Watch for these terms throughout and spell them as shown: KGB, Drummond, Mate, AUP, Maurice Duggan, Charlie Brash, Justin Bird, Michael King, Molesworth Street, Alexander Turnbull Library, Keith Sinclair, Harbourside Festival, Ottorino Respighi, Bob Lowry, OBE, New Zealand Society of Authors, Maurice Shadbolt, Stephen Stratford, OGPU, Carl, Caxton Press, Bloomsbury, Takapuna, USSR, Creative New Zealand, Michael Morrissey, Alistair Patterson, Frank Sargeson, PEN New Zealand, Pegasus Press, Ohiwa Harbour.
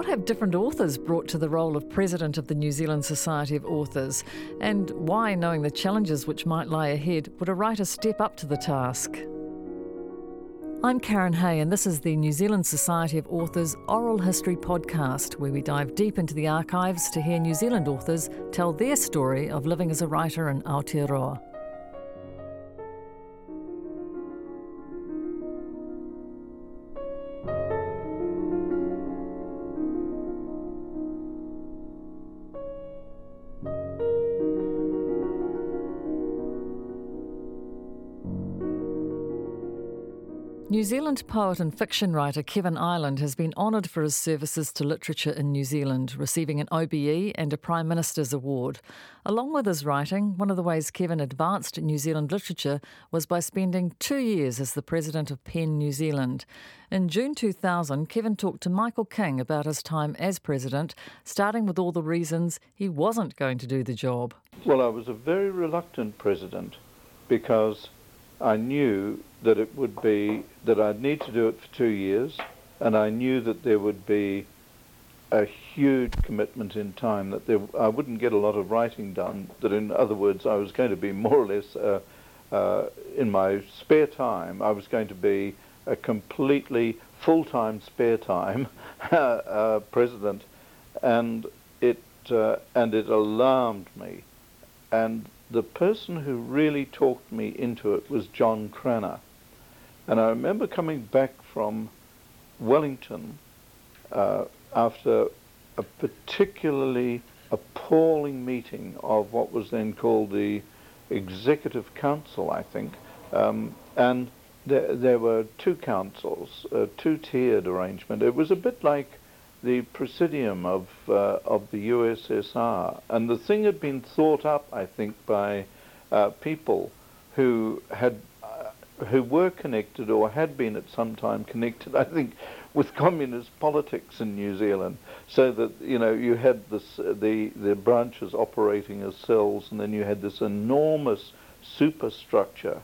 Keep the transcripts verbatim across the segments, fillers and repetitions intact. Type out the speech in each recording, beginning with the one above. what have different authors brought to the role of President of the New Zealand Society of Authors? And why, knowing the challenges which might lie ahead, would a writer step up to the task? I'm Karen Hay, and this is the New Zealand Society of Authors Oral History Podcast, where we dive deep into the archives to hear New Zealand authors tell their story of living as a writer in Aotearoa. New Zealand poet and fiction writer Kevin Ireland has been honoured for his services to literature in New Zealand, receiving an O B E and a Prime Minister's Award. Along with his writing, one of the ways Kevin advanced New Zealand literature was by spending two years as the President of PEN New Zealand. In June two thousand, Kevin talked to Michael King about his time as President, starting with all the reasons he wasn't going to do the job. Well, I was a very reluctant President because I knew that it would be that I'd need to do it for two years, and I knew that there would be a huge commitment in time, that there, I wouldn't get a lot of writing done, that in other words I was going to be more or less, uh, uh, in my spare time, I was going to be a completely full-time spare time uh, uh, president, and it, uh, and it alarmed me. And the person who really talked me into it was John Craner. And I remember coming back from Wellington uh, after a particularly appalling meeting of what was then called the Executive Council, I think. Um, and there, there were two councils, a two-tiered arrangement. It was a bit like the Presidium of uh, of the U S S R, and the thing had been thought up, I think, by uh, people who had uh, who were connected or had been at some time connected, I think, with communist politics in New Zealand. So that, you know, you had this, the the branches operating as cells, and then you had this enormous superstructure,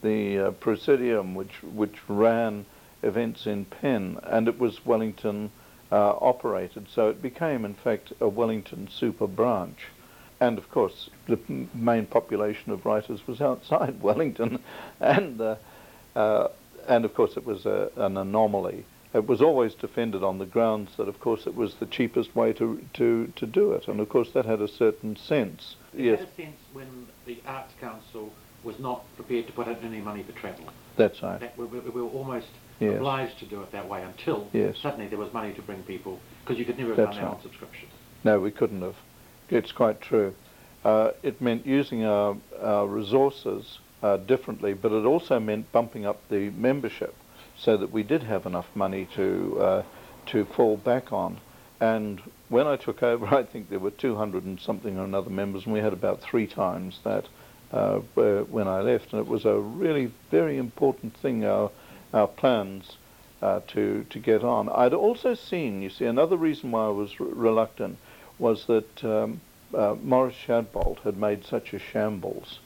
the uh, Presidium, which which ran events in PEN, and it was Wellington. Uh, operated, so it became in fact a Wellington super branch, and of course the m- main population of writers was outside Wellington, and uh, uh, and of course it was a, an anomaly. It was always defended on the grounds that of course it was the cheapest way to to, to do it, and of course that had a certain sense. It yes. had a sense when the Arts Council was not prepared to put in any money for travel. That's right. That we, we, we were almost Yes. obliged to do it that way until yes. suddenly there was money to bring people, because you could never have That's done that right. on subscription. No, we couldn't have. It's quite true. Uh, it meant using our, our resources uh, differently, but it also meant bumping up the membership so that we did have enough money to uh, to fall back on. And when I took over, I think there were two hundred and something or another members, and we had about three times that uh, when I left, and it was a really very important thing. Our, our plans uh, to to get on. I'd also seen, you see, another reason why I was re- reluctant was that um, uh, Maurice Shadbolt had made such a shambles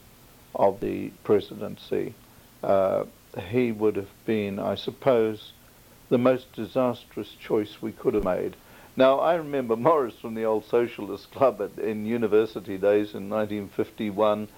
of the presidency. Uh, he would have been, I suppose, the most disastrous choice we could have made. Now, I remember Maurice from the old Socialist Club at, in university days in nineteen fifty-one.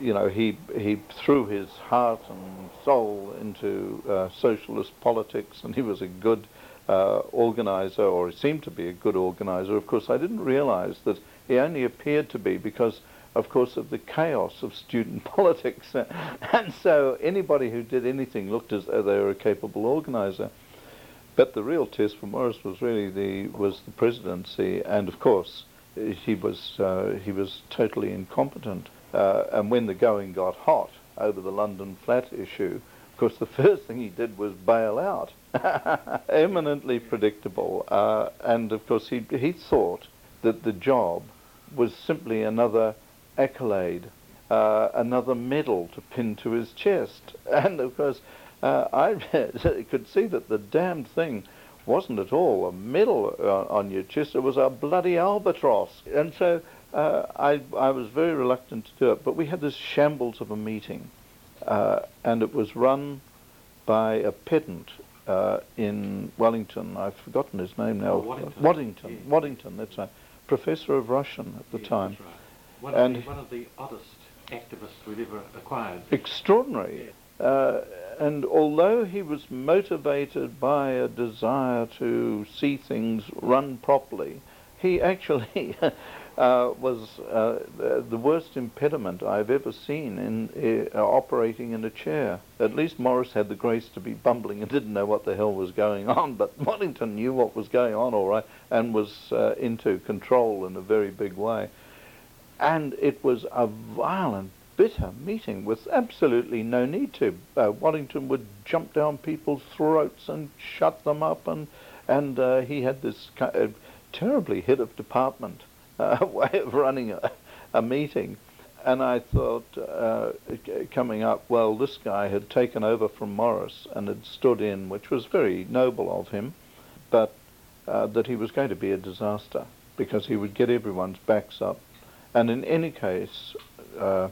You know, he he threw his heart and soul into uh, socialist politics, and he was a good uh, organizer, or he seemed to be a good organizer. Of course, I didn't realize that he only appeared to be because, of course, of the chaos of student politics. And so anybody who did anything looked as though they were a capable organizer. But the real test for Morris was really the was the presidency, and of course, he was uh, he was totally incompetent. Uh, and when the going got hot over the London flat issue, of course the first thing he did was bail out. Eminently predictable. Uh, and of course he he thought that the job was simply another accolade, uh, another medal to pin to his chest. And of course uh, I could see that the damned thing wasn't at all a medal on your chest, it was a bloody albatross. And so Uh, I, I was very reluctant to do it, but we had this shambles of a meeting, uh, and it was run by a pedant uh, in Wellington, I've forgotten his name now, oh, Waddington, Waddington, yeah. Waddington, that's right, professor of Russian at the yeah, time. That's right. One, and of the, one of the oddest activists we've ever acquired. Extraordinary. Yeah. Uh, and although he was motivated by a desire to see things run properly, he actually uh, was uh, the worst impediment I've ever seen in uh, operating in a chair. At least Morris had the grace to be bumbling and didn't know what the hell was going on, but Waddington knew what was going on all right and was uh, into control in a very big way. And it was a violent, bitter meeting with absolutely no need to. Uh, Waddington would jump down people's throats and shut them up, and and uh, he had this kind of terribly head of department uh, way of running a, a meeting. And I thought, uh, coming up, well, this guy had taken over from Morris and had stood in, which was very noble of him, but uh, that he was going to be a disaster because he would get everyone's backs up. And in any case, uh,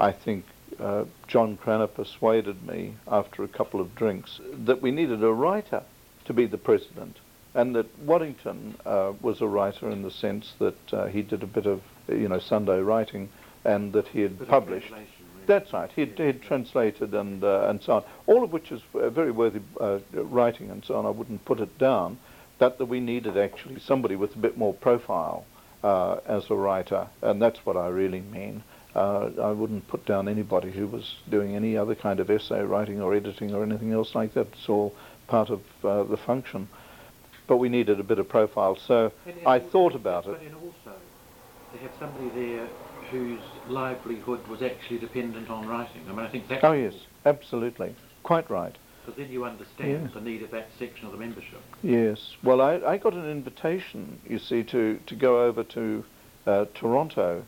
I think uh, John Craner persuaded me after a couple of drinks that we needed a writer to be the president, and that Waddington uh, was a writer in the sense that uh, he did a bit of, you know, Sunday writing, and that he had published. Really. That's right. He had, yeah, he'd translated and uh, and so on. All of which is very worthy uh, writing and so on. I wouldn't put it down, but that we needed actually somebody with a bit more profile uh, as a writer, and that's what I really mean. Uh, I wouldn't put down anybody who was doing any other kind of essay writing or editing or anything else like that. It's all part of uh, the function. But we needed a bit of profile, so and, and I also, thought about but it. And also, to have somebody there whose livelihood was actually dependent on writing. I mean, I think that... Oh, yes, absolutely. Quite right. Because then you understand yeah. the need of that section of the membership. Yes. Well, I, I got an invitation, you see, to, to go over to uh, Toronto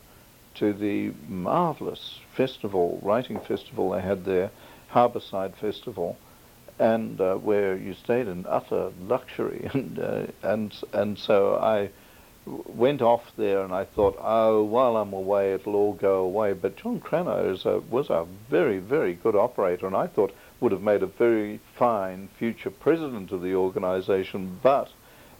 to the marvellous festival, writing festival they had there, Harbourside Festival, and uh, where you stayed in utter luxury. And uh, and and so I went off there, and I thought, oh, while I'm away, it'll all go away. But John Craner is a, was a very, very good operator, and I thought would have made a very fine future president of the organisation, but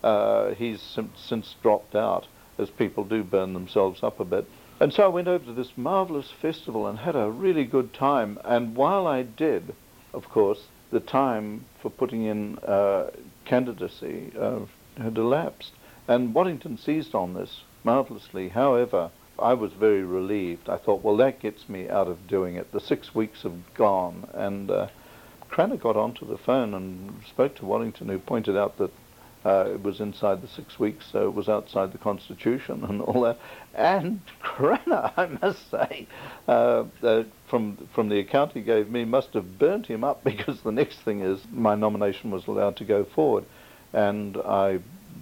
uh, he's sim- since dropped out, as people do burn themselves up a bit. And so I went over to this marvellous festival and had a really good time. And while I did, of course, the time for putting in uh, candidacy uh, had elapsed. And Waddington seized on this marvellously. However, I was very relieved. I thought, well, that gets me out of doing it. The six weeks have gone. And uh, Craner got onto the phone and spoke to Waddington, who pointed out that Uh, it was inside the six weeks, so it was outside the Constitution and all that. And Craner, I must say, uh, uh, from from the account he gave me, must have burnt him up, because the next thing is my nomination was allowed to go forward, and I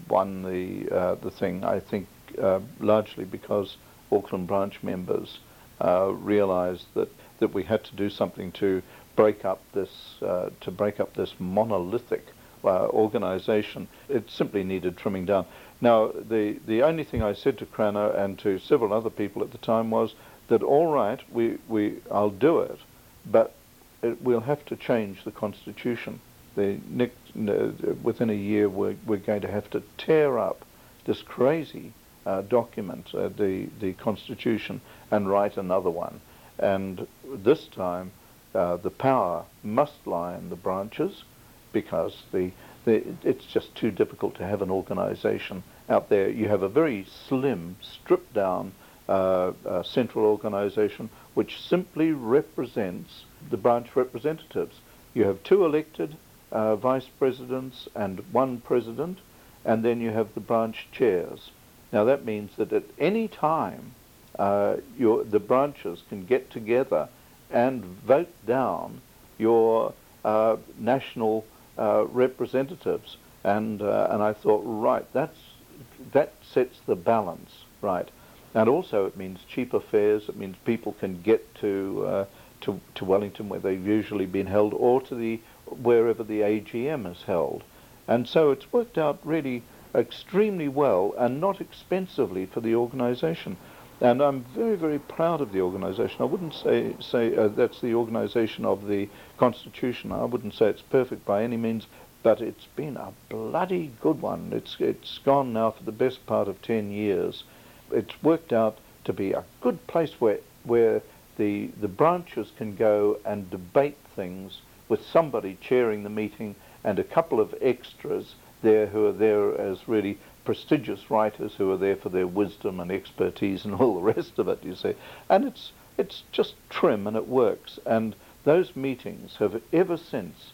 won the uh, the thing. I think uh, largely because Auckland branch members uh, realised that that we had to do something to break up this uh, to break up this monolithic Uh, organisation. It simply needed trimming down. Now, the, the only thing I said to Craner and to several other people at the time was that, all right, we, we I'll do it, but it, we'll have to change the Constitution. The next, uh, within a year, we're, we're going to have to tear up this crazy uh, document, uh, the, the Constitution, and write another one. And this time, uh, the power must lie in the branches, because the, the it's just too difficult to have an organisation out there. You have a very slim, stripped-down uh, uh, central organisation which simply represents the branch representatives. You have two elected uh, vice presidents and one president, and then you have the branch chairs. Now, that means that at any time, uh, your, the branches can get together and vote down your uh, national Uh, representatives, and uh, and I thought, right, that's that sets the balance right, and also it means cheaper fares. It means people can get to uh, to to Wellington, where they've usually been held, or to the wherever the A G M is held, and so it's worked out really extremely well and not expensively for the organisation, and I'm very very proud of the organisation. I wouldn't say say uh, that's the organisation of the Constitution. I wouldn't say it's perfect by any means, but it's been a bloody good one. It's it's gone now for the best part of ten years. It's worked out to be a good place where where the the branches can go and debate things with somebody chairing the meeting and a couple of extras there who are there as really prestigious writers who are there for their wisdom and expertise and all the rest of it, you see. And it's it's just trim and it works. And those meetings have ever since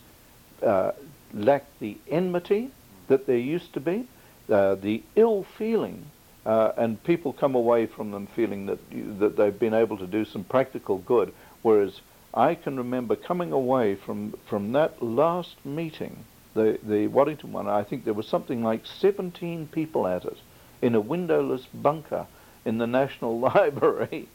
uh, lacked the enmity that there used to be, uh, the ill feeling, uh, and people come away from them feeling that that they've been able to do some practical good, whereas I can remember coming away from, from that last meeting, the, the Waddington one, I think there was something like seventeen people at it in a windowless bunker in the National Library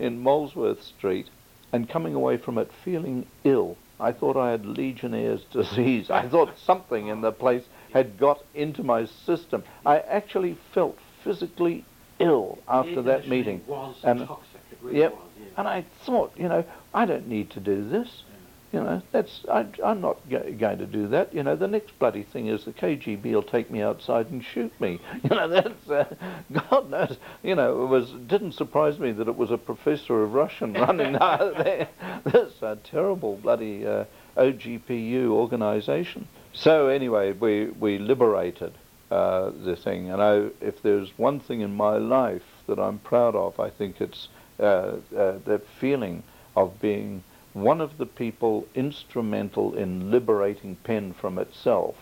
in Molesworth Street, and coming away from it feeling ill. I thought I had Legionnaire's disease. I thought something in the place had got into my system. I actually felt physically ill after that meeting. Was and toxic. It really yep. was, yeah. And I thought, you know, I don't need to do this. You know, that's I, I'm not g- going to do that. You know, the next bloody thing is the K G B will take me outside and shoot me. You know, that's uh, God knows. You know, it was didn't surprise me that it was a professor of Russian running out there. That's a terrible bloody uh, O G P U organisation. So anyway, we we liberated uh, the thing. And I, if there's one thing in my life that I'm proud of, I think it's. Uh, uh, that feeling of being one of the people instrumental in liberating P E N from itself.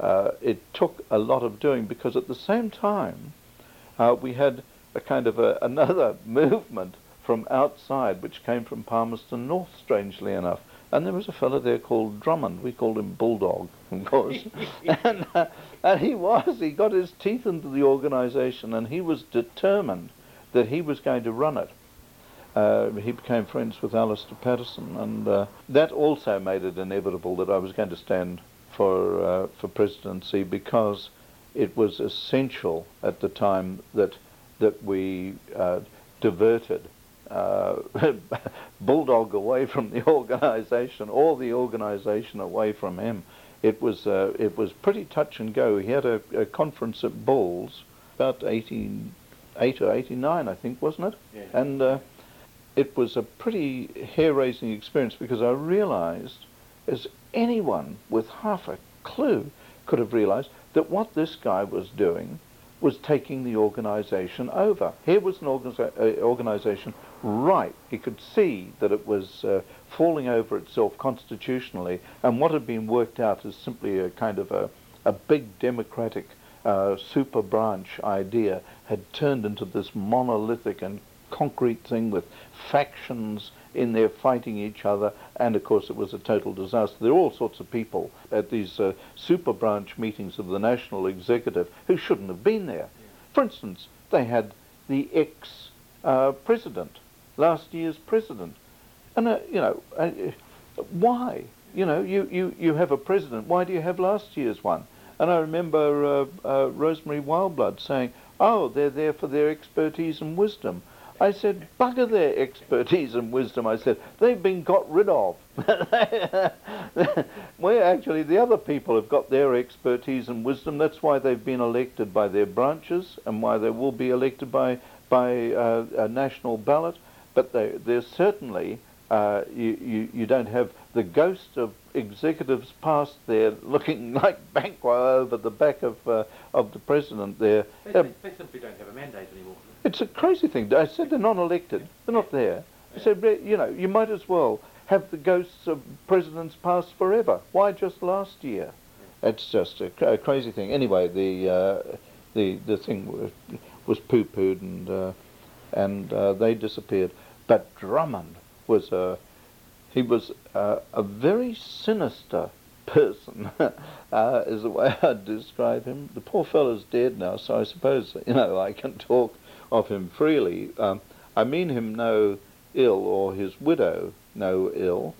Uh, it took a lot of doing, because at the same time uh, we had a kind of a, another movement from outside which came from Palmerston North, strangely enough, and there was a fellow there called Drummond. We called him Bulldog, of course, and, uh, and he was, he got his teeth into the organisation, and he was determined that he was going to run it. Uh, he became friends with Alistair Patterson, and uh, that also made it inevitable that I was going to stand for uh, for presidency, because it was essential at the time that that we uh, diverted uh, Bulldog away from the organisation, or the organisation away from him. It was uh, it was pretty touch and go. He had a, a conference at Bulls about eighteen eighty-eight or eighty-nine, I think, wasn't it? Yeah. And uh, it was a pretty hair-raising experience, because I realised, as anyone with half a clue could have realised, that what this guy was doing was taking the organisation over. Here was an organisa- uh, organisation ripe. He could see that it was uh, falling over itself constitutionally, and what had been worked out as simply a kind of a, a big democratic uh, super branch idea had turned into this monolithic and concrete thing with factions in there fighting each other, and of course it was a total disaster. There were all sorts of people at these uh, super branch meetings of the National Executive who shouldn't have been there. Yeah. For instance, they had the ex uh, president, last year's president, and uh, you know uh, why? You know, you, you you have a president. Why do you have last year's one? And I remember uh, uh, Rosemary Wildblood saying, "Oh, they're there for their expertise and wisdom." I said, "Bugger their expertise and wisdom." I said, "They've been got rid of." Well, actually, the other people have got their expertise and wisdom. That's why they've been elected by their branches, and why they will be elected by by uh, a national ballot. But they they're certainly uh, you, you you don't have the ghost of executives past there looking like Banquo over the back of uh, of the president there. They, they, they simply don't have a mandate anymore. It's a crazy thing. I said they're not elected. They're not there. I said, you know, you might as well have the ghosts of presidents past forever. Why just last year? It's just a, a crazy thing. Anyway, the uh, the the thing was, was poo-pooed, and uh, and uh, they disappeared. But Drummond was a he was a, a very sinister person, uh, is the way I'd describe him. The poor fellow's dead now, so I suppose you know I can talk of him freely. Um, I mean him no ill, or his widow no ill.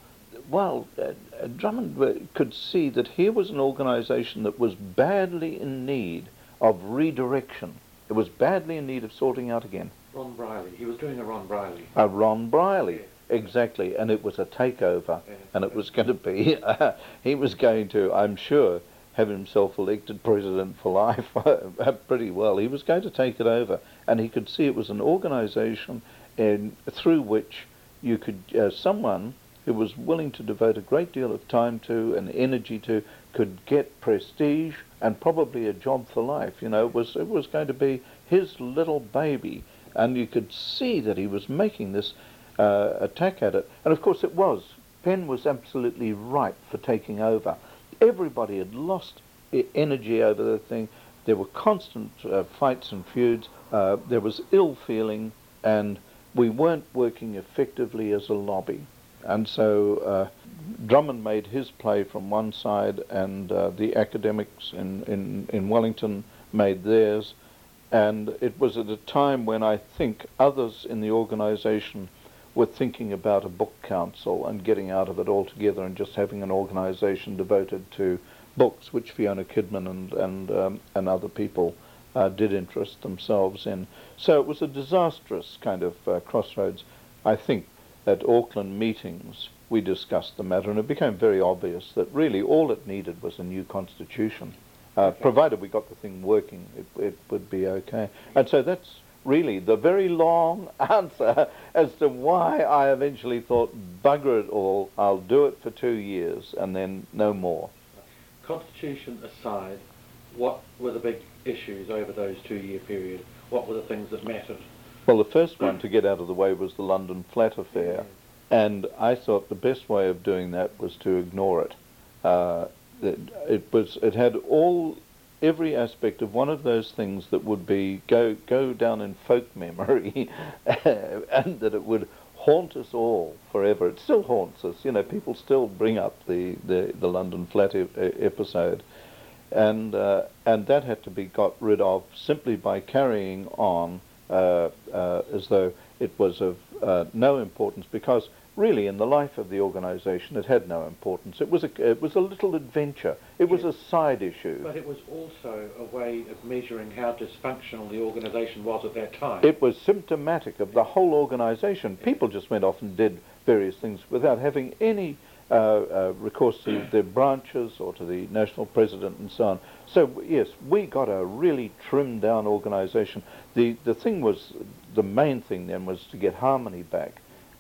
Well, uh, Drummond could see that here was an organisation that was badly in need of redirection. It was badly in need of sorting out again. Ron Briley. He was doing a Ron Briley. A Ron Briley, yeah. Exactly. And it was a takeover, yeah. And it was going to be, he was going to, I'm sure, have himself elected president for life pretty well. He was going to take it over, and he could see it was an organisation and through which you could, uh, someone who was willing to devote a great deal of time to and energy to, could get prestige and probably a job for life. You know, it was, it was going to be his little baby, and you could see that he was making this uh, attack at it. And of course it was. Penn was absolutely right for taking over. Everybody had lost energy over the thing. There were constant uh, fights and feuds. Uh, there was ill feeling, and we weren't working effectively as a lobby. And so uh, Drummond made his play from one side, and uh, the academics in, in, in Wellington made theirs. And it was at a time when I think others in the organisation were thinking about a book council and getting out of it altogether and just having an organisation devoted to books, which Fiona Kidman and, and, um, and other people uh, did interest themselves in. So it was a disastrous kind of uh, crossroads. I think at Auckland meetings we discussed the matter, and it became very obvious that really all it needed was a new constitution. Uh, okay. Provided we got the thing working, it, it would be okay. And so that's really the very long answer as to why I eventually thought, bugger it all, I'll do it for two years and then no more. Constitution aside, what were the big issues over those two-year period? What were the things that mattered? Well, the first one to get out of the way was the London Flat affair, yeah. And I thought the best way of doing that was to ignore it. Uh, It, it was. It had all, every aspect of one of those things that would be go go down in folk memory, and that it would haunt us all forever. It still haunts us. You know, people still bring up the the, the London Flat e- episode, and uh, and that had to be got rid of simply by carrying on uh, uh, as though it was of uh, no importance, because really, in the life of the organisation, it had no importance. It was a, it was a little adventure. It was yes. a side issue. But it was also a way of measuring how dysfunctional the organisation was at that time. It was symptomatic of the whole organisation. Yes. People just went off and did various things without having any uh, uh, recourse to yeah. their branches or to the national president and so on. So, yes, we got a really trimmed-down organisation. The, the thing was, the main thing then was to get harmony back.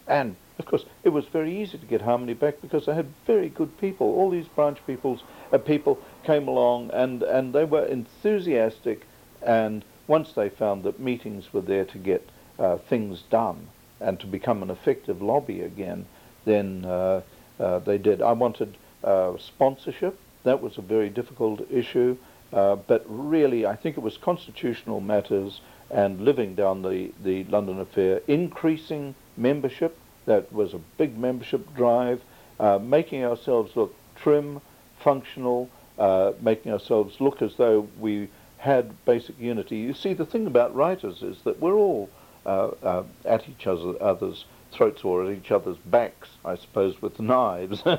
And of course, it was very easy to get harmony back because they had very good people. All these branch peoples, uh, people came along, and, and they were enthusiastic. And once they found that meetings were there to get uh, things done and to become an effective lobby again, then uh, uh, they did. I wanted uh, sponsorship. That was a very difficult issue. Uh, but really, I think it was constitutional matters and living down the, the London affair, increasing membership. That was a big membership drive, uh, making ourselves look trim, functional, uh, making ourselves look as though we had basic unity. You see, the thing about writers is that we're all uh, uh, at each other, other's throats or at each other's backs, I suppose, with knives uh,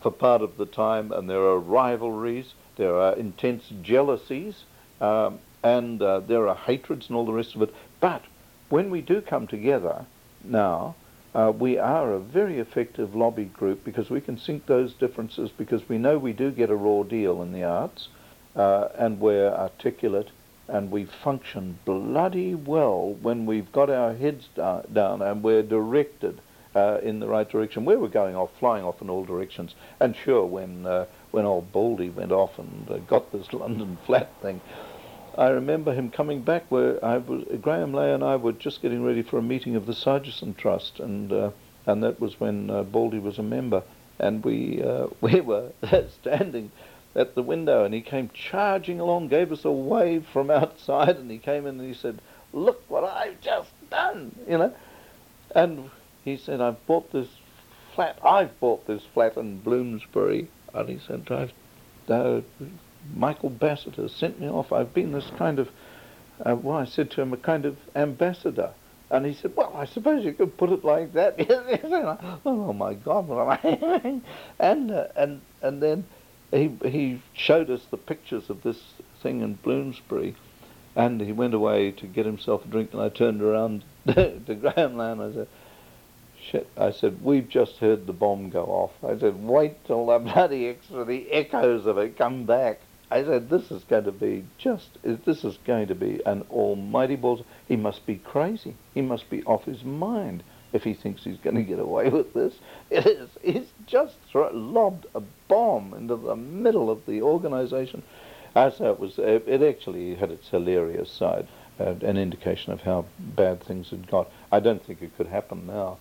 for part of the time, and there are rivalries, there are intense jealousies, um, and uh, there are hatreds and all the rest of it. But when we do come together now, Uh, we are a very effective lobby group because we can sink those differences, because we know we do get a raw deal in the arts, uh, and we're articulate, and we function bloody well when we've got our heads da- down and we're directed uh, in the right direction. We were going off, flying off in all directions. And sure, when uh, when old Baldy went off and uh, got this London Flat thing, I remember him coming back where I was, Graham Lay and I were just getting ready for a meeting of the Sargeson Trust, and uh, and that was when uh, Baldy was a member, and we uh, we were standing at the window, and he came charging along, gave us a wave from outside, and he came in and he said, "Look what I've just done," you know, and he said, "I've bought this flat. I've bought this flat in Bloomsbury," and he said, "I've." Uh, Michael Bassett has sent me off. I've been this kind of, uh, well, I said to him, a kind of ambassador. And he said, "Well, I suppose you could put it like that." Oh, my God, what am I doing? And, uh, and, and then he, he showed us the pictures of this thing in Bloomsbury. And he went away to get himself a drink. And I turned around to Graham Land and I said, Shit, I said, we've just heard the bomb go off. I said, wait till the bloody extra, the echoes of it come back. I said, this is going to be just, this is going to be an almighty balls. He must be crazy. He must be off his mind if he thinks he's going to get away with this. It is, he's just thro- lobbed a bomb into the middle of the organisation. Uh, so it was, it, it actually had its hilarious side, uh, an indication of how bad things had got. I don't think it could happen now.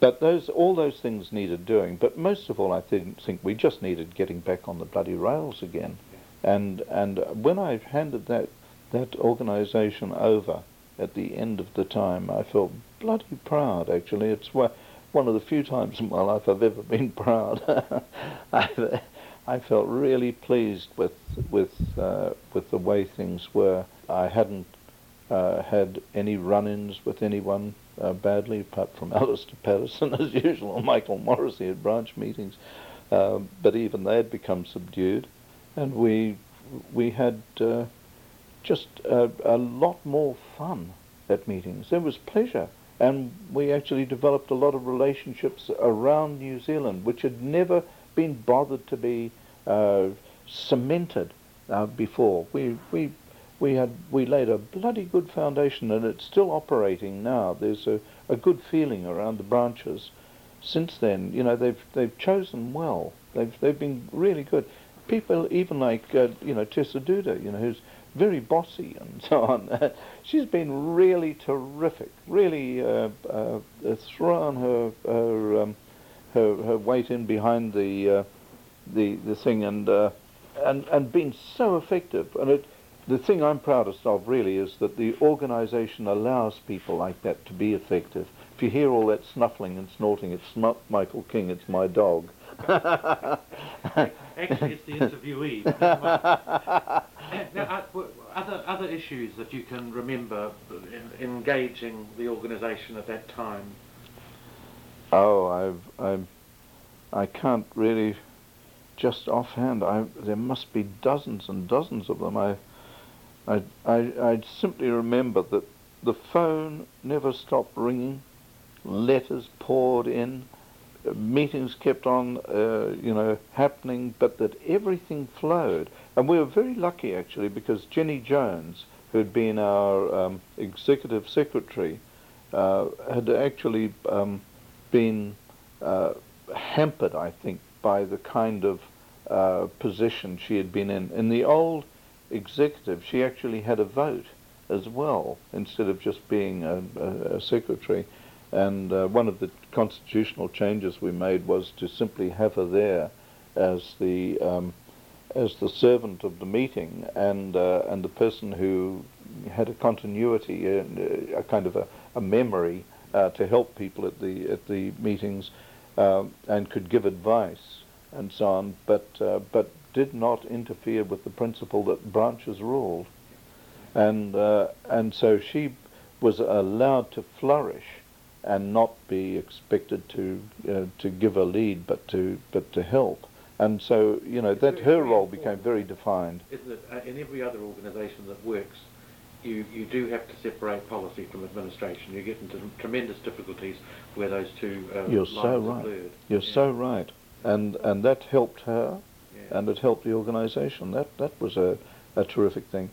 But those, all those things needed doing. But most of all, I think, think we just needed getting back on the bloody rails again. And and when I handed that that organisation over at the end of the time, I felt bloody proud. Actually, it's one of the few times in my life I've ever been proud. I, I felt really pleased with with uh, with the way things were. I hadn't uh, had any run-ins with anyone. Uh, badly, apart from Alistair Patterson, as usual, Michael Morrissey at branch meetings, uh, but even they had become subdued, and we we had uh, just a, a lot more fun at meetings. There was pleasure, and we actually developed a lot of relationships around New Zealand, which had never been bothered to be uh, cemented uh, before. We we. We had we laid a bloody good foundation, and it's still operating now. There's a, a good feeling around the branches. Since then, you know, they've they've chosen well. They've they've been really good. People even like uh, you know Tessa Duda, you know, who's very bossy and so on. She's been really terrific. Really uh, uh, thrown her her, um, her her weight in behind the uh, the the thing and uh, and and been so effective. And it. The thing I'm proudest of really is that the organisation allows people like that to be effective. If you hear all that snuffling and snorting, it's not Michael King, it's my dog. Actually, it's the interviewee. Now, other, other issues that you can remember in engaging the organisation at that time? Oh, I've, I've, I can't really, just offhand, I, there must be dozens and dozens of them. I. I, I, I simply remember that the phone never stopped ringing, letters poured in, meetings kept on, uh, you know, happening, but that everything flowed. And we were very lucky, actually, because Jenny Jones, who had been our um, executive secretary, uh, had actually um, been uh, hampered, I think, by the kind of uh, position she had been in. In the old executive, she actually had a vote as well, instead of just being a, a, a secretary. And uh, one of the constitutional changes we made was to simply have her there as the um, as the servant of the meeting and uh, and the person who had a continuity and a kind of a, a memory uh, to help people at the at the meetings um, and could give advice and so on. But uh, but. did not interfere with the principle that branches ruled, and uh, and so she was allowed to flourish, and not be expected to uh, to give a lead, but to but to help, and so you know it's that her role became very defined. Isn't it? Uh, in every other organisation that works, you you do have to separate policy from administration. You get into tremendous difficulties where those two um, You're lines so right. blurred. You're yeah. so right, and and that helped her. And it helped the organisation. That that was a, a terrific thing.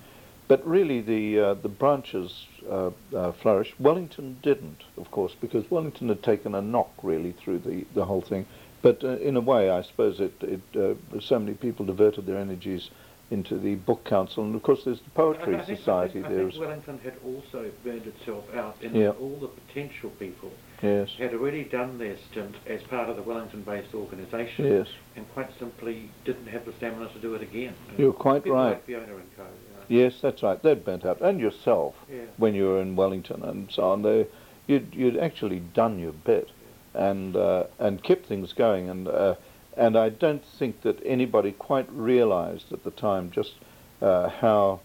But really, the uh, the branches uh, uh, flourished. Wellington didn't, of course, because Wellington had taken a knock really through the, the whole thing. But uh, in a way, I suppose it it uh, so many people diverted their energies into the Book Council, and of course, there's the Poetry I, I think, Society. I think, I think Wellington had also burned itself out, and yeah. all the potential people yes. had already done their stint as part of the Wellington-based organisation, yes. and quite simply didn't have the stamina to do it again. You're quite people right. Like Fiona and Co. You know? Yes, that's right. They'd burnt out, and yourself yeah. when you were in Wellington and so on. They, you'd you'd actually done your bit, yeah. and uh, and kept things going and. Uh, And I don't think that anybody quite realised at the time just uh, how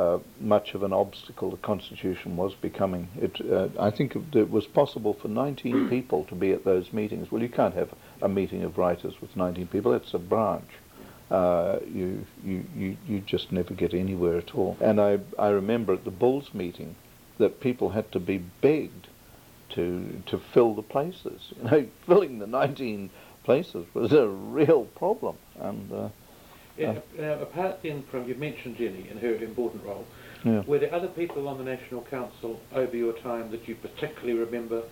uh, much of an obstacle the Constitution was becoming. It, uh, I think it was possible for nineteen people to be at those meetings. Well, you can't have a meeting of writers with nineteen people. It's a branch. Uh, you, you, you, you just never get anywhere at all. And I, I remember at the Bulls meeting that people had to be begged to to fill the places. You know, filling the nineteen places was a real problem. And uh, yeah, uh, now, apart then from, you mentioned Jenny and her important role, yeah. were there other people on the National Council over your time that you particularly remember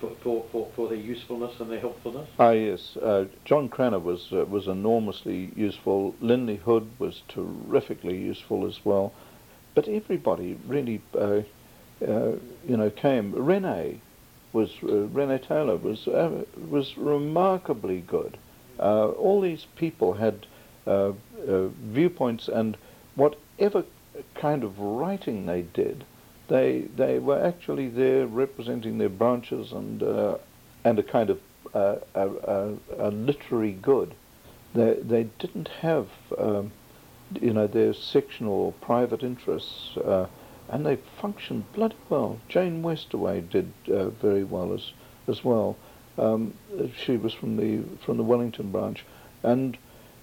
for for, for, for their usefulness and their helpfulness? Ah yes, uh, John Craner was uh, was enormously useful. Lindley Hood was terrifically useful as well. But everybody really, uh, uh, you know, came. Rene was uh, Rene Taylor was uh, was remarkably good. Uh, all these people had uh, uh, viewpoints, and whatever kind of writing they did, they they were actually there representing their branches and uh, and a kind of uh, a, a, a literary good. They they didn't have. Um, you know, their sectional or private interests, uh, and they functioned bloody well. Jane Westaway did uh, very well as as well. Um, she was from the from the Wellington branch, and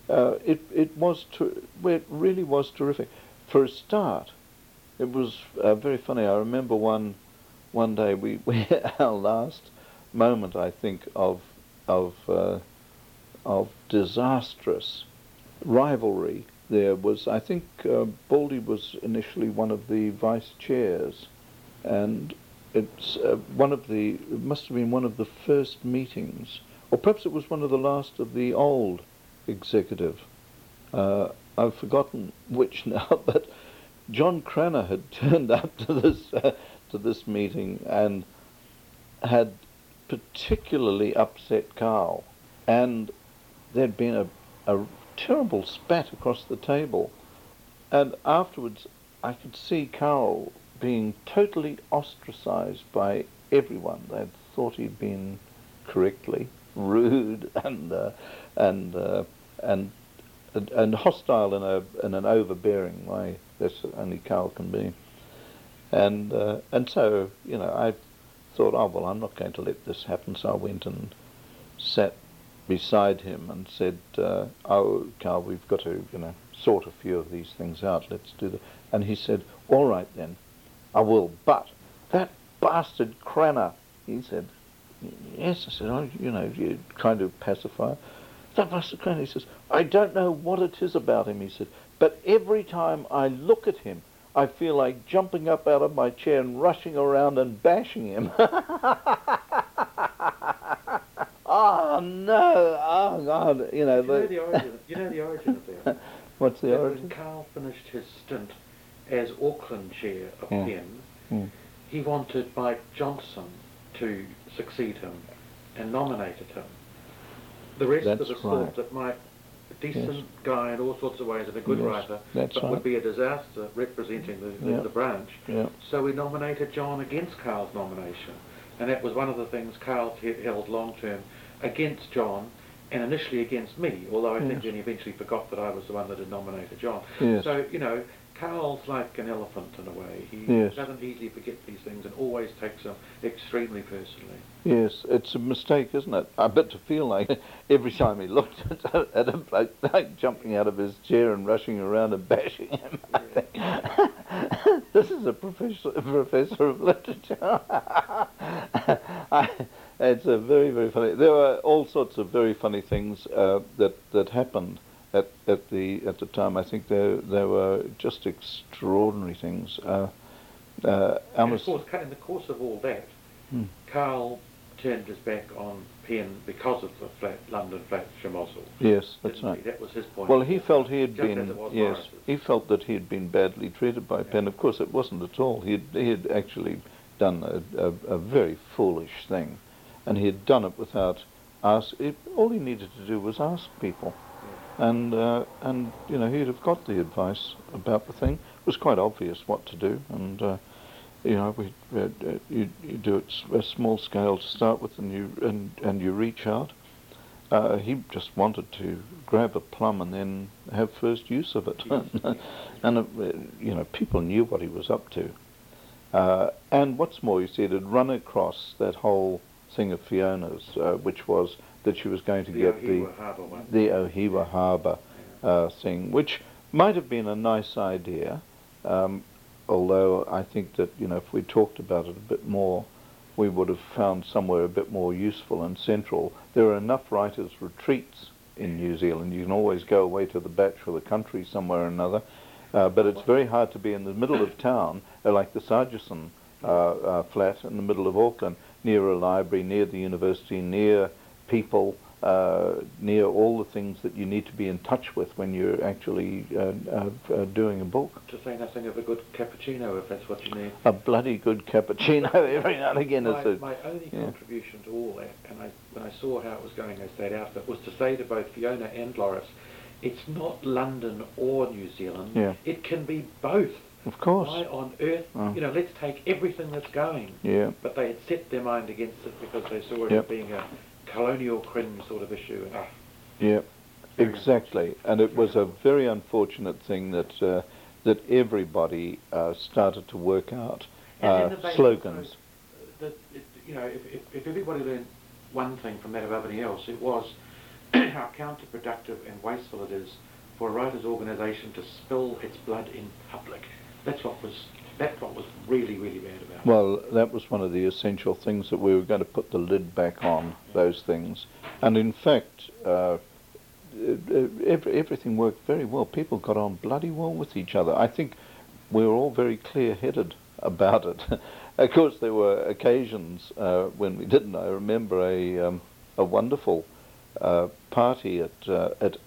uh, it it was ter- it really was terrific. For a start, it was uh, very funny. I remember one one day we, we our last moment, I think, of of uh, of disastrous rivalry. There was, I think, uh, Baldy was initially one of the vice chairs, and it's uh, one of the, it must have been one of the first meetings, or perhaps it was one of the last of the old executive. Uh, I've forgotten which now, but John Craner had turned up to this uh, to this meeting and had particularly upset Carl, and there'd been a, a terrible spat across the table, and afterwards I could see Carl being totally ostracized by everyone. They had thought he'd been correctly rude and uh, and, uh, and and and hostile in a in an overbearing way. That's only Carl can be, and uh, and so you know I thought, oh well, I'm not going to let this happen. So I went and sat beside him and said, uh, oh, Carl, we've got to, you know, sort a few of these things out, let's do that. And he said, all right then, I will, but that bastard Craner, he said, yes, I said, oh, you know, you kind of pacifier. That bastard Craner, he says, I don't know what it is about him, he said, but every time I look at him, I feel like jumping up out of my chair and rushing around and bashing him. Oh no! Oh God! You know, you know the origin. You know the origin of that. What's the that origin? When Carl finished his stint as Auckland chair of yeah. P E N, mm. he wanted Mike Johnson to succeed him, and nominated him. The rest That's of us right. thought that Mike, a decent yes. guy in all sorts of ways, and a good yes. writer, That's but right. would be a disaster representing the, the, yep. the branch. Yep. So we nominated John against Carl's nomination, and that was one of the things Carl held long term. Against John, and initially against me, although I yes. think Jenny eventually forgot that I was the one that had nominated John. Yes. So, you know, Carl's like an elephant in a way. He yes. doesn't easily forget these things and always takes them extremely personally. Yes, it's a mistake, isn't it? I bet to feel like every time he looked at him, like, like jumping out of his chair and rushing around and bashing him. Yeah. This is a professor, professor of literature. I, It's a very, very funny. There were all sorts of very funny things uh, that that happened at at the at the time. I think there there were just extraordinary things. Uh, uh, and of course, in the course of all that, hmm. Carl turned his back on P E N because of the flat, London flat Schmozzle. Yes, that's right. He? That was his point. Well, he felt he had just been yes, Morris's. He felt that he had been badly treated by yeah. P E N. Of course, it wasn't at all. He had, he had actually done a, a, a very foolish thing. And he had done it without ask. It, all he needed to do was ask people, yeah. and uh, and you know he'd have got the advice about the thing. It was quite obvious what to do, and uh, you know we uh, you, you do it s- a small scale to start with, and you and, and you reach out. Uh, he just wanted to grab a plum and then have first use of it, yes. and it, you know people knew what he was up to, uh, and what's more, he said he'd run across that whole thing of Fiona's, uh, which was that she was going to the get Ohiwa the Harbour one. the Ohiwa Harbour uh, thing, which might have been a nice idea, um, although I think that you know if we talked about it a bit more, we would have found somewhere a bit more useful and central. There are enough writers' retreats in New Zealand. You can always go away to the back of the country somewhere or another, uh, but it's very hard to be in the middle of town, uh, like the Sargeson uh, uh, flat in the middle of Auckland, near a library, near the university, near people, uh, near all the things that you need to be in touch with when you're actually uh, uh, uh, doing a book. To say nothing of a good cappuccino, if that's what you need. A bloody good cappuccino every now and again. My, is a, my only yeah. contribution to all that, and I, when I saw how it was going, I said out, was to say to both Fiona and Loris, it's not London or New Zealand. Yeah. It can be both. Of course. Why on earth, oh. you know, let's take everything that's going. Yeah. But they had set their mind against it because they saw it yep. as being a colonial cringe sort of issue. And, oh. Yeah, exactly. And it was a very unfortunate thing that uh, that everybody uh, started to work out uh, slogans. That, you know, if, if, if everybody learned one thing from that of everybody else, it was how counterproductive and wasteful it is for a writers' organisation to spill its blood in public. That's what was that's what was really, really bad about it. Well, that was one of the essential things that we were going to put the lid back on, yeah. those things. And in fact, uh, every, everything worked very well. People got on bloody well with each other. I think we were all very clear-headed about it. Of course, there were occasions uh, when we didn't. I remember a, um, a wonderful uh, party at uh, at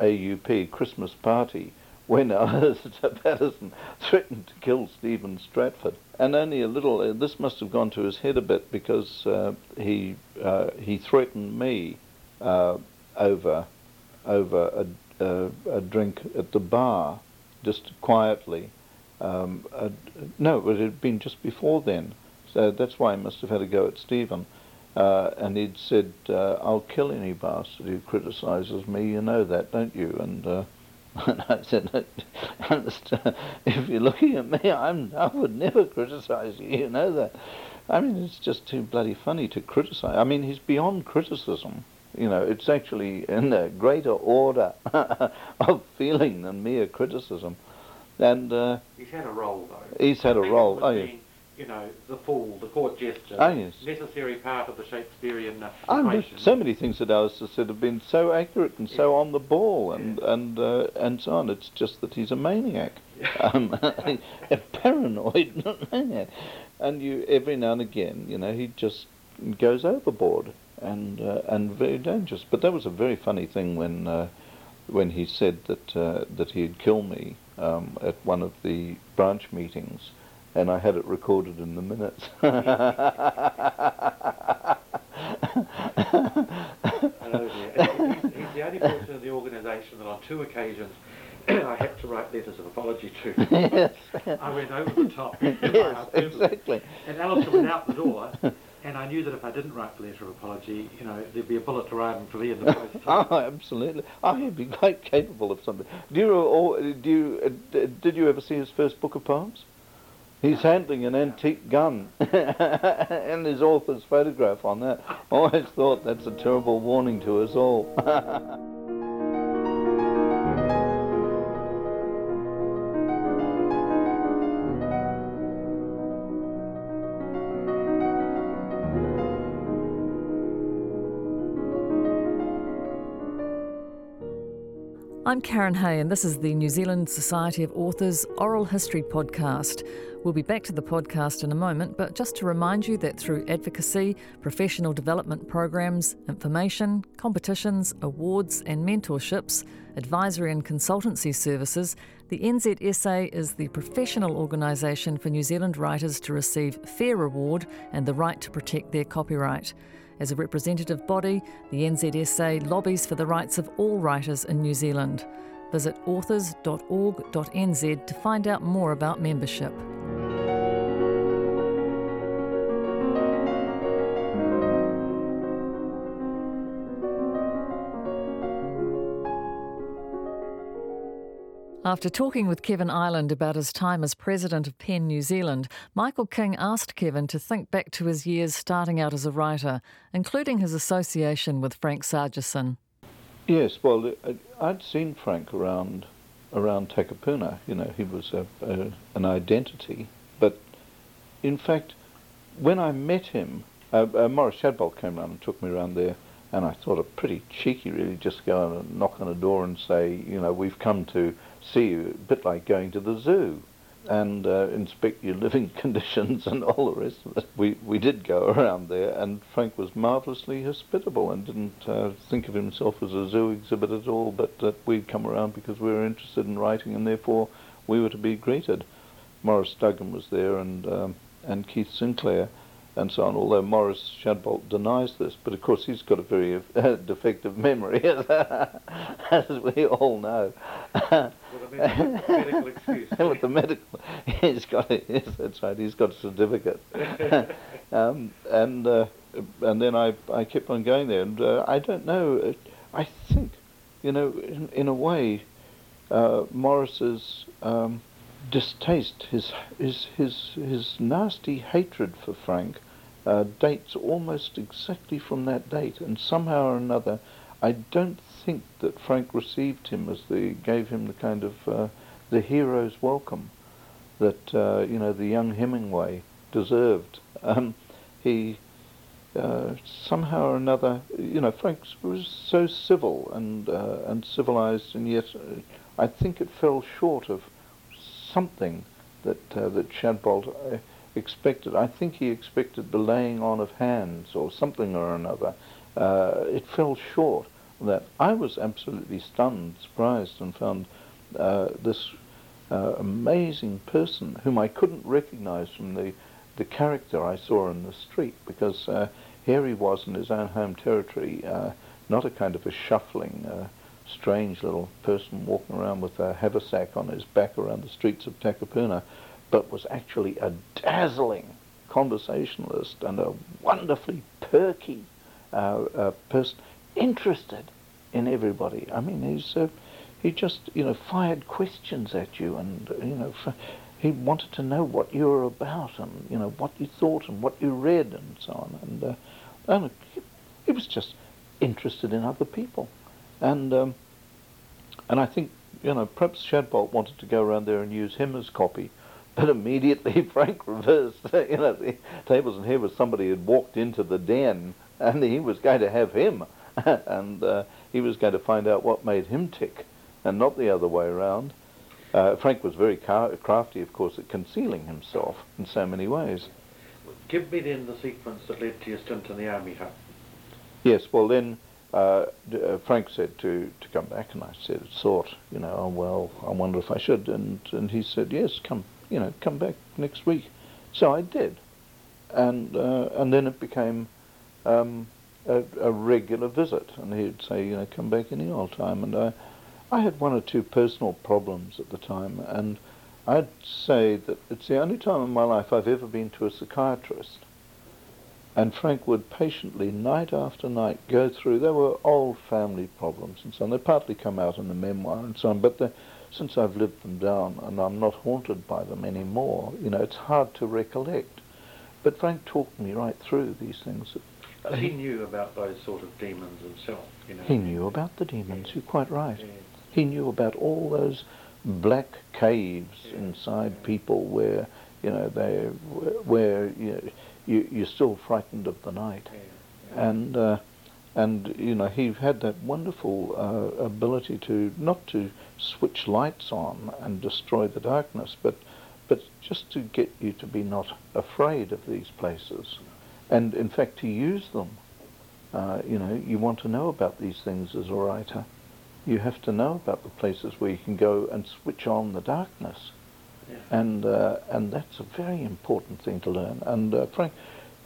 A U P, Christmas party, when Alistair Patterson threatened to kill Stephen Stratford. And only a little, uh, this must have gone to his head a bit, because uh, he uh, he threatened me uh, over over a, uh, a drink at the bar, just quietly. Um, uh, no, it had been just before then, so that's why I must have had a go at Stephen. Uh, and he'd said, uh, I'll kill any bastard who criticises me, you know that, don't you? And... Uh, And I said, no, understand. If you're looking at me, I'm, I would never criticise you, you know that. I mean, it's just too bloody funny to criticise. I mean, he's beyond criticism. You know, it's actually in a greater order of feeling than mere criticism. And uh, he's had a role, though. He's had a role, oh yeah. You know, the fool, the court jester, oh, yes. necessary part of the Shakespearean uh, I so many things that Alistair said have been so accurate and so yeah. on the ball and yeah. and uh, and so on. It's just that he's a maniac, yeah. um, a paranoid maniac, and you every now and again, you know, he just goes overboard and uh, and very dangerous. But that was a very funny thing when uh, when he said that uh, that he'd kill me um, at one of the branch meetings. And I had it recorded in the minutes. I know, yeah. he's, he's the only person in the organisation that on two occasions I had to write letters of apology to. Yes. I went over the top. Yes, exactly. And Alistair went out the door, and I knew that if I didn't write the letter of apology, you know, there'd be a bullet to ride for me in the post. Oh, absolutely. Oh, he'd be quite capable of something. Do you, or, do you, uh, did you ever see his first book of poems? He's handling an antique gun and his author's photograph on that. I always thought that's a terrible warning to us all. I'm Karen Hay, and this is the New Zealand Society of Authors Oral History Podcast. We'll be back to the podcast in a moment, but just to remind you that through advocacy, professional development programs, information, competitions, awards and mentorships, advisory and consultancy services, the N Z S A is the professional organisation for New Zealand writers to receive fair reward and the right to protect their copyright. As a representative body, the N Z S A lobbies for the rights of all writers in New Zealand. Visit authors dot org dot n z to find out more about membership. After talking with Kevin Ireland about his time as president of PEN New Zealand, Michael King asked Kevin to think back to his years starting out as a writer, including his association with Frank Sargeson. Yes, well, I'd seen Frank around around Takapuna. You know, he was a, a, an identity. But in fact, when I met him, uh, uh, Maurice Shadbolt came round and took me round there, and I thought it pretty cheeky, really, just go and knock on a door and say, you know, we've come to see you, a bit like going to the zoo and uh, inspect your living conditions and all the rest of it. We, we did go around there, and Frank was marvellously hospitable and didn't uh, think of himself as a zoo exhibit at all, but that uh, we'd come around because we were interested in writing and therefore we were to be greeted. Maurice Duggan was there, and um, and Keith Sinclair, and so on, although Maurice Shadbolt denies this, but of course he's got a very uh, defective memory, as we all know. With a medical excuse. With the medical, he's got it, yes, that's right, he's got a certificate. um, and uh, and then I, I kept on going there, and uh, I don't know, I think, you know, in, in a way, uh, Maurice's... Um, distaste, his his his his nasty hatred for Frank uh, dates almost exactly from that date, and somehow or another I don't think that Frank received him as the gave him the kind of uh, the hero's welcome that uh, you know the young Hemingway deserved. Um, he uh, somehow or another, you know, Frank was so civil and uh, and civilized, and yet I think it fell short of something that uh, that Shadbolt uh, expected. I think he expected the laying on of hands or something or another. Uh, it fell short of that. I was absolutely stunned, surprised, and found uh, this uh, amazing person whom I couldn't recognize from the, the character I saw in the street, because uh, here he was in his own home territory, uh, not a kind of a shuffling uh, strange little person walking around with a haversack on his back around the streets of Takapuna, but was actually a dazzling conversationalist and a wonderfully perky uh, uh, person, interested in everybody. I mean, he's uh, he just, you know, fired questions at you, and, you know, he wanted to know what you were about and, you know, what you thought and what you read and so on. And, uh, and he was just interested in other people. And um, and I think, you know, perhaps Shadbolt wanted to go around there and use him as copy, but immediately Frank reversed, you know, the tables, and here was somebody who had walked into the den, and he was going to have him, and uh, he was going to find out what made him tick, and not the other way around. Uh, Frank was very car- crafty, of course, at concealing himself in so many ways. Give me then the sequence that led to your stint in the army, huh? Yes, well then... Uh, Frank said to, to come back, and I said, sort, you know, oh, well, I wonder if I should, and, and he said, yes, come, you know, come back next week. So I did, and uh, and then it became um, a, a regular visit, and he'd say, you know, come back any old time, and I, I had one or two personal problems at the time, and I'd say that it's the only time in my life I've ever been to a psychiatrist. And Frank would patiently, night after night, go through. There were old family problems and so on. They partly come out in the memoir and so on, but the, since I've lived them down and I'm not haunted by them anymore, you know, it's hard to recollect. But Frank talked me right through these things. Well, he knew about those sort of demons himself, you know. He knew about the demons, yeah. You're quite right. Yeah. He knew about all those black caves, yeah, inside, yeah, people where, you know, they, where, you know, You, you're still frightened of the night, yeah, yeah. and uh, and you know he had that wonderful uh, ability to not to switch lights on and destroy the darkness, but but just to get you to be not afraid of these places, and in fact to use them. Uh, you know, you want to know about these things as a writer. You have to know about the places where you can go and switch on the darkness. Yeah. And uh, and that's a very important thing to learn. And uh, Frank,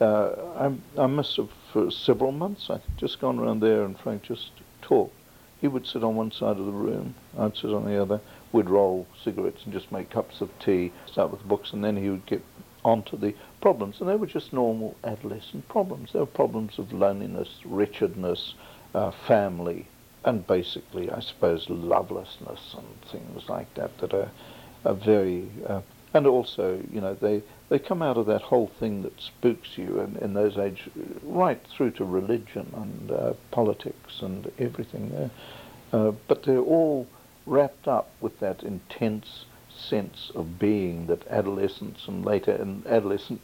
uh, I, I must have, for several months, I think, just gone around there and Frank just talked. He would sit on one side of the room, I'd sit on the other, we'd roll cigarettes and just make cups of tea, start with the books, and then he would get onto the problems. And they were just normal adolescent problems. They were problems of loneliness, wretchedness, uh, family, and basically, I suppose, lovelessness and things like that that are... A very, uh, and also, you know, they, they come out of that whole thing that spooks you in, in those age, right through to religion and uh, politics and everything there. Uh, but they're all wrapped up with that intense sense of being that adolescence and later and adolescent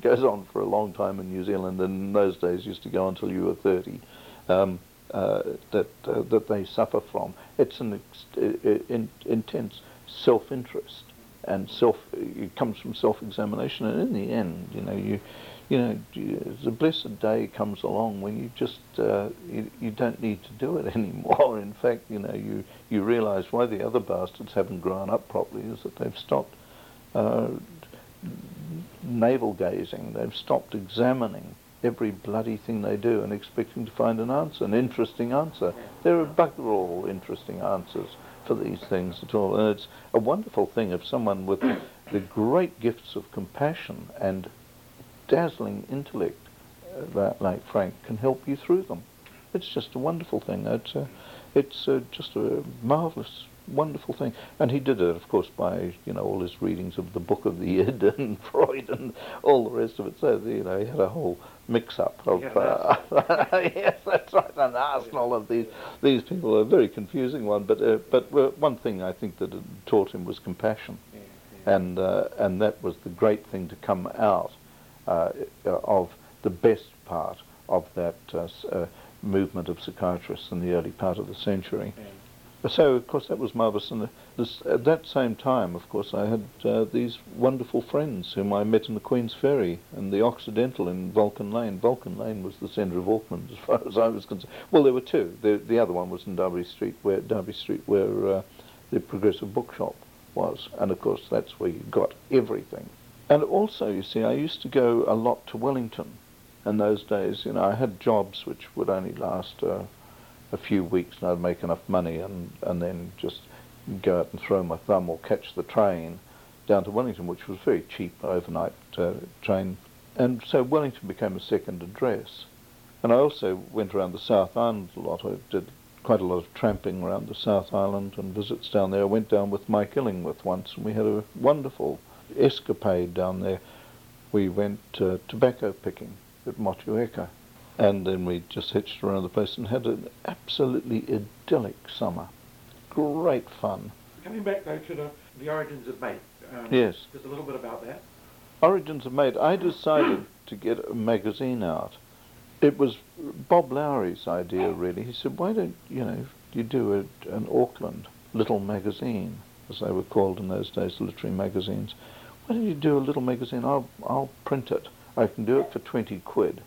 goes on for a long time in New Zealand, and in those days used to go until you were thirty, um, uh, that uh, that they suffer from. It's an ex in intense self-interest, and self it comes from self-examination. And in the end, you know, you you know the blessed day comes along when you just uh, you, you don't need to do it anymore. In fact, you know, you you realise why the other bastards haven't grown up properly is that they've stopped uh, navel gazing. They've stopped examining every bloody thing they do and expecting to find an answer, an interesting answer. There are but they're all interesting answers for these things at all, and it's a wonderful thing if someone with the great gifts of compassion and dazzling intellect uh, like Frank can help you through them. It's just a wonderful thing. It's uh, it's uh, just a marvelous, wonderful thing. And he did it, of course, by you know all his readings of the Book of the Id and Freud and all the rest of it. So you know he had a whole mix-up of yeah, uh, yes, that's right, an arsenal of these these people. A very confusing one, but uh, but one thing I think that it taught him was compassion, yeah, yeah. and uh, and that was the great thing to come out uh, of the best part of that uh, uh, movement of psychiatrists in the early part of the century. Yeah. So, of course, that was marvellous, and this, at that same time, of course, I had uh, these wonderful friends whom I met in the Queen's Ferry and the Occidental in Vulcan Lane. Vulcan Lane was the centre of Auckland, as far as I was concerned. Well, there were two. The, the other one was in Derby Street, where Derby Street, where uh, the Progressive Bookshop was, and, of course, that's where you got everything. And also, you see, I used to go a lot to Wellington in those days. You know, I had jobs which would only last Uh, a few weeks, and I'd make enough money and, and then just go out and throw my thumb or catch the train down to Wellington, which was a very cheap overnight uh, train. And so Wellington became a second address. And I also went around the South Island a lot. I did quite a lot of tramping around the South Island and visits down there. I went down with Mike Illingworth once, and we had a wonderful escapade down there. We went uh, tobacco picking at Motueka. And then we just hitched around the place and had an absolutely idyllic summer. Great fun. Coming back, though, to the, the origins of Mate. Um, yes. Just a little bit about that. Origins of Mate. I decided to get a magazine out. It was Bob Lowry's idea, really. He said, why don't, you know, you do a, an Auckland little magazine, as they were called in those days, the literary magazines. Why don't you do a little magazine? I'll, I'll print it. I can do it for twenty quid.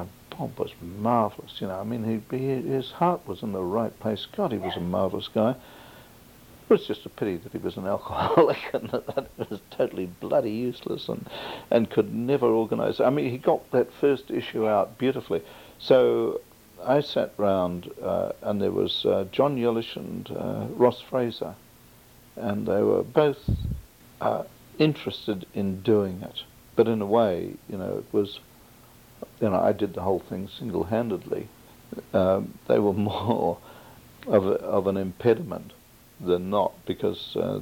Uh, Bob was marvellous, you know, I mean, he, he, his heart was in the right place. God, he was a marvellous guy. It was just a pity that he was an alcoholic and that, that he was totally bloody useless and, and could never organise. I mean, he got that first issue out beautifully. So I sat round uh, and there was uh, John Yelash and uh, Ross Fraser, and they were both uh, interested in doing it. But in a way, you know, it was... You know, I did the whole thing single-handedly. Um, they were more of a, of an impediment than not, because uh,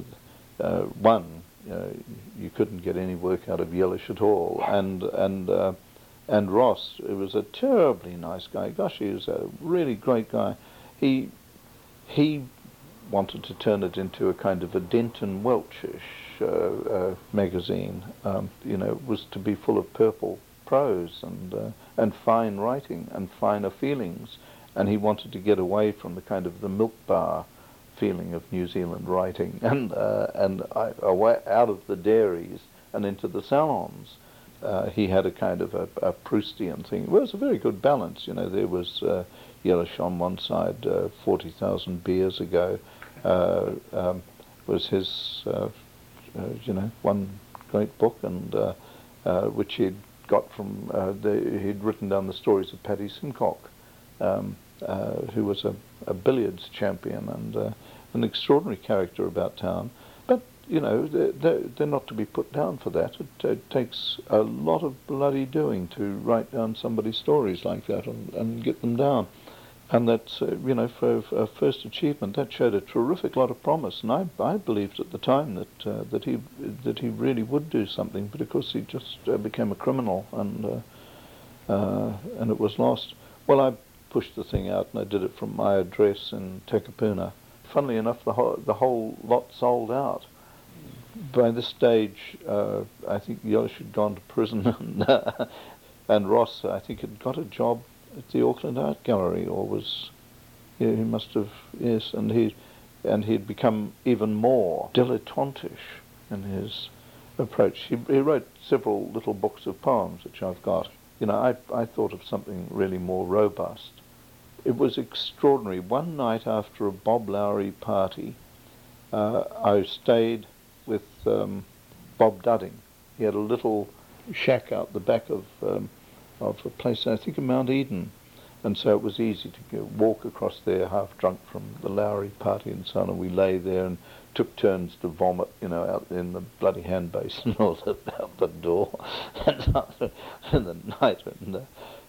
uh, one, you know, you couldn't get any work out of Yelash at all, and and uh, and Ross, who was a terribly nice guy. Gosh, he was a really great guy. He he wanted to turn it into a kind of a Denton Welchish uh, uh, magazine. Um, you know, it was to be full of purple prose and uh, and fine writing and finer feelings, and he wanted to get away from the kind of the milk bar feeling of New Zealand writing and uh, and I, away out of the dairies and into the salons. Uh, he had a kind of a, a Proustian thing. It was a very good balance, you know. There was uh, Yelash on one side, uh, forty thousand beers ago, uh, um, was his uh, uh, you know one great book, and uh, uh, which he'd got from, uh, the, he'd written down the stories of Paddy Simcock, um, uh, who was a, a billiards champion and uh, an extraordinary character about town. But, you know, they're, they're not to be put down for that. It, it takes a lot of bloody doing to write down somebody's stories like that and, and get them down. And that's, uh, you know, for a first achievement, that showed a terrific lot of promise. And I, I believed at the time that uh, that he that he really would do something. But of course, he just uh, became a criminal, and uh, uh, and it was lost. Well, I pushed the thing out, and I did it from my address in Takapuna funnily enough, the whole, the whole lot sold out. By this stage, uh, I think Yelash had gone to prison, and, and Ross, I think, had got a job at the Auckland Art Gallery, or was, yeah, he must have, yes, and he, and he'd become even more dilettantish in his approach. He, he wrote several little books of poems, which I've got. You know, I, I thought of something really more robust. It was extraordinary. One night after a Bob Lowry party, uh, I stayed with um, Bob Dudding. He had a little shack out the back of um, of a place, I think, in Mount Eden. And so it was easy to go, walk across there half drunk from the Lowry party and so on, and we lay there and took turns to vomit, you know, out in the bloody hand basin or the, out the door in the night. And uh,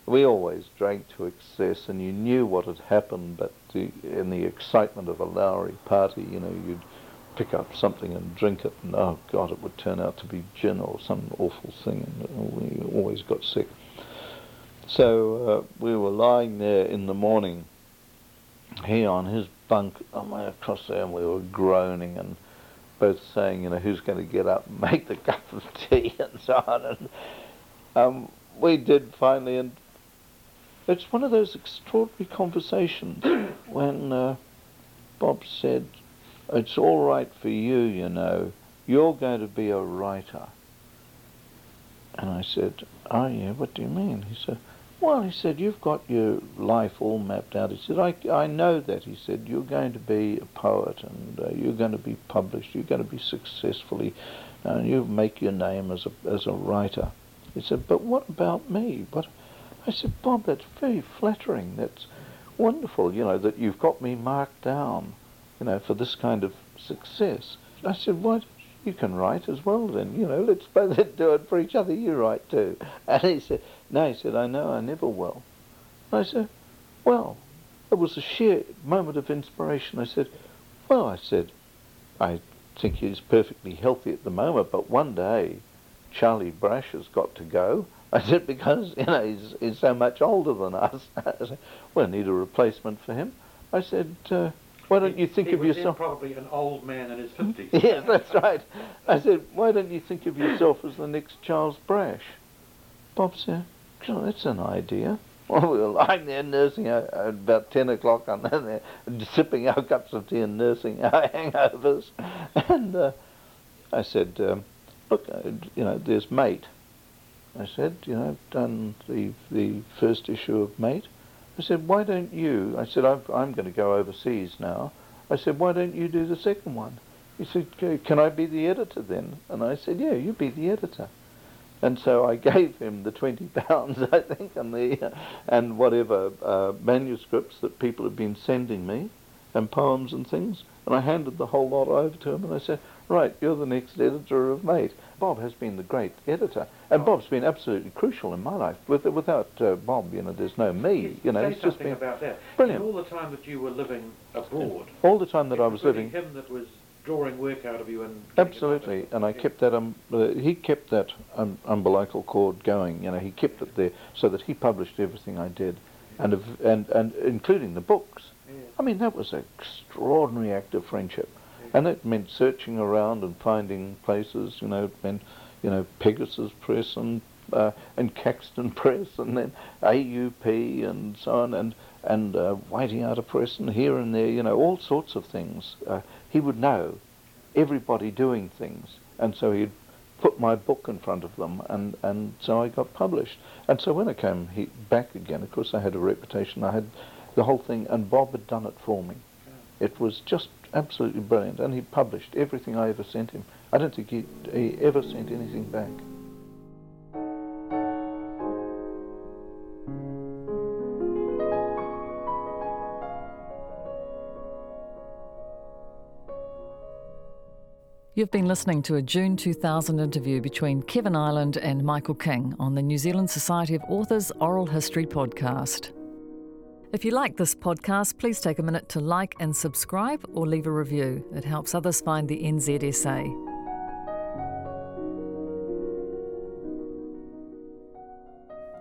we always drank to excess, and you knew what had happened, but the, in the excitement of a Lowry party, you know, you'd pick up something and drink it, and oh God, it would turn out to be gin or some awful thing, and we always got sick. So uh, we were lying there in the morning, he on his bunk, I'm across there, and we were groaning and both saying, you know, who's going to get up and make the cup of tea and so on. And um, we did finally, and it's one of those extraordinary conversations when uh, Bob said, it's all right for you, you know, you're going to be a writer. And I said, oh yeah, what do you mean? He said, well, he said, you've got your life all mapped out. He said, I, I know that. He said, you're going to be a poet, and uh, you're going to be published, you're going to be successfully, and you make your name as a as a writer. He said, but what about me? But I said, Bob, that's very flattering. That's wonderful, you know, that you've got me marked down, you know, for this kind of success. I said, why? You can write as well then, you know, let's both do it for each other, you write too. And he said, no, he said, I know I never will. And I said, well, it was a sheer moment of inspiration. I said, well, I said, I think he's perfectly healthy at the moment, but one day Charlie Brash has got to go. I said, because, you know, he's, he's so much older than us. I said, we'll need a replacement for him. I said, uh, why don't you think he of yourself? He was probably an old man in his fifties. Yeah, that's right. I said, why don't you think of yourself as the next Charles Brash? Bob said, oh, that's an idea. Well, we were lying there nursing our, about ten o'clock on there, sipping our cups of tea and nursing our hangovers. And uh, I said, um, look, uh, you know, there's Mate. I said, you know, I've done the the first issue of Mate. I said, why don't you, I said, I've, I'm going to go overseas now. I said, why don't you do the second one? He said, can I be the editor then? And I said, yeah, you be the editor. And so I gave him the twenty pounds, I think, and the uh, and whatever uh, manuscripts that people had been sending me, and poems and things, and I handed the whole lot over to him, and I said, right, you're the next editor of Mate. Bob has been the great editor, and Bob's been absolutely crucial in my life. With, without uh, Bob, you know, there's no me. You know, he's just been about that. Brilliant. And all the time that you were living abroad. Yeah. All the time that I was living. It was him that was drawing work out of you. And absolutely, and I yeah. kept that. Um, uh, he kept that um, umbilical cord going. You know, he kept it there so that he published everything I did, yeah. and of, and and including the books. Yeah. I mean, that was an extraordinary act of friendship. And it meant searching around and finding places, you know, it meant, you know, Pegasus Press and uh, and Caxton Press, and then A U P and so on, and, and uh, Whiting Outer Press, and here and there, you know, all sorts of things. Uh, he would know everybody doing things, and so he'd put my book in front of them, and, and so I got published. And so when I came he, back again, of course I had a reputation, I had the whole thing, and Bob had done it for me. It was just absolutely brilliant, and he published everything I ever sent him. I don't think he, he ever sent anything back. You've been listening to a June two thousand interview between Kevin Ireland and Michael King on the New Zealand Society of Authors Oral History Podcast. If you like this podcast, please take a minute to like and subscribe or leave a review. It helps others find the N Z S A.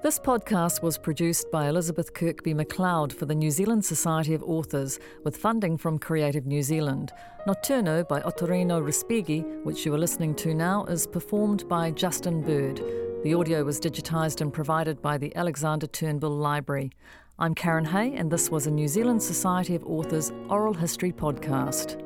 This podcast was produced by Elizabeth Kirkby-MacLeod for the New Zealand Society of Authors with funding from Creative New Zealand. Notturno by Ottorino Respighi, which you are listening to now, is performed by Justin Bird. The audio was digitised and provided by the Alexander Turnbull Library. I'm Karen Hay, and this was a New Zealand Society of Authors Oral History podcast.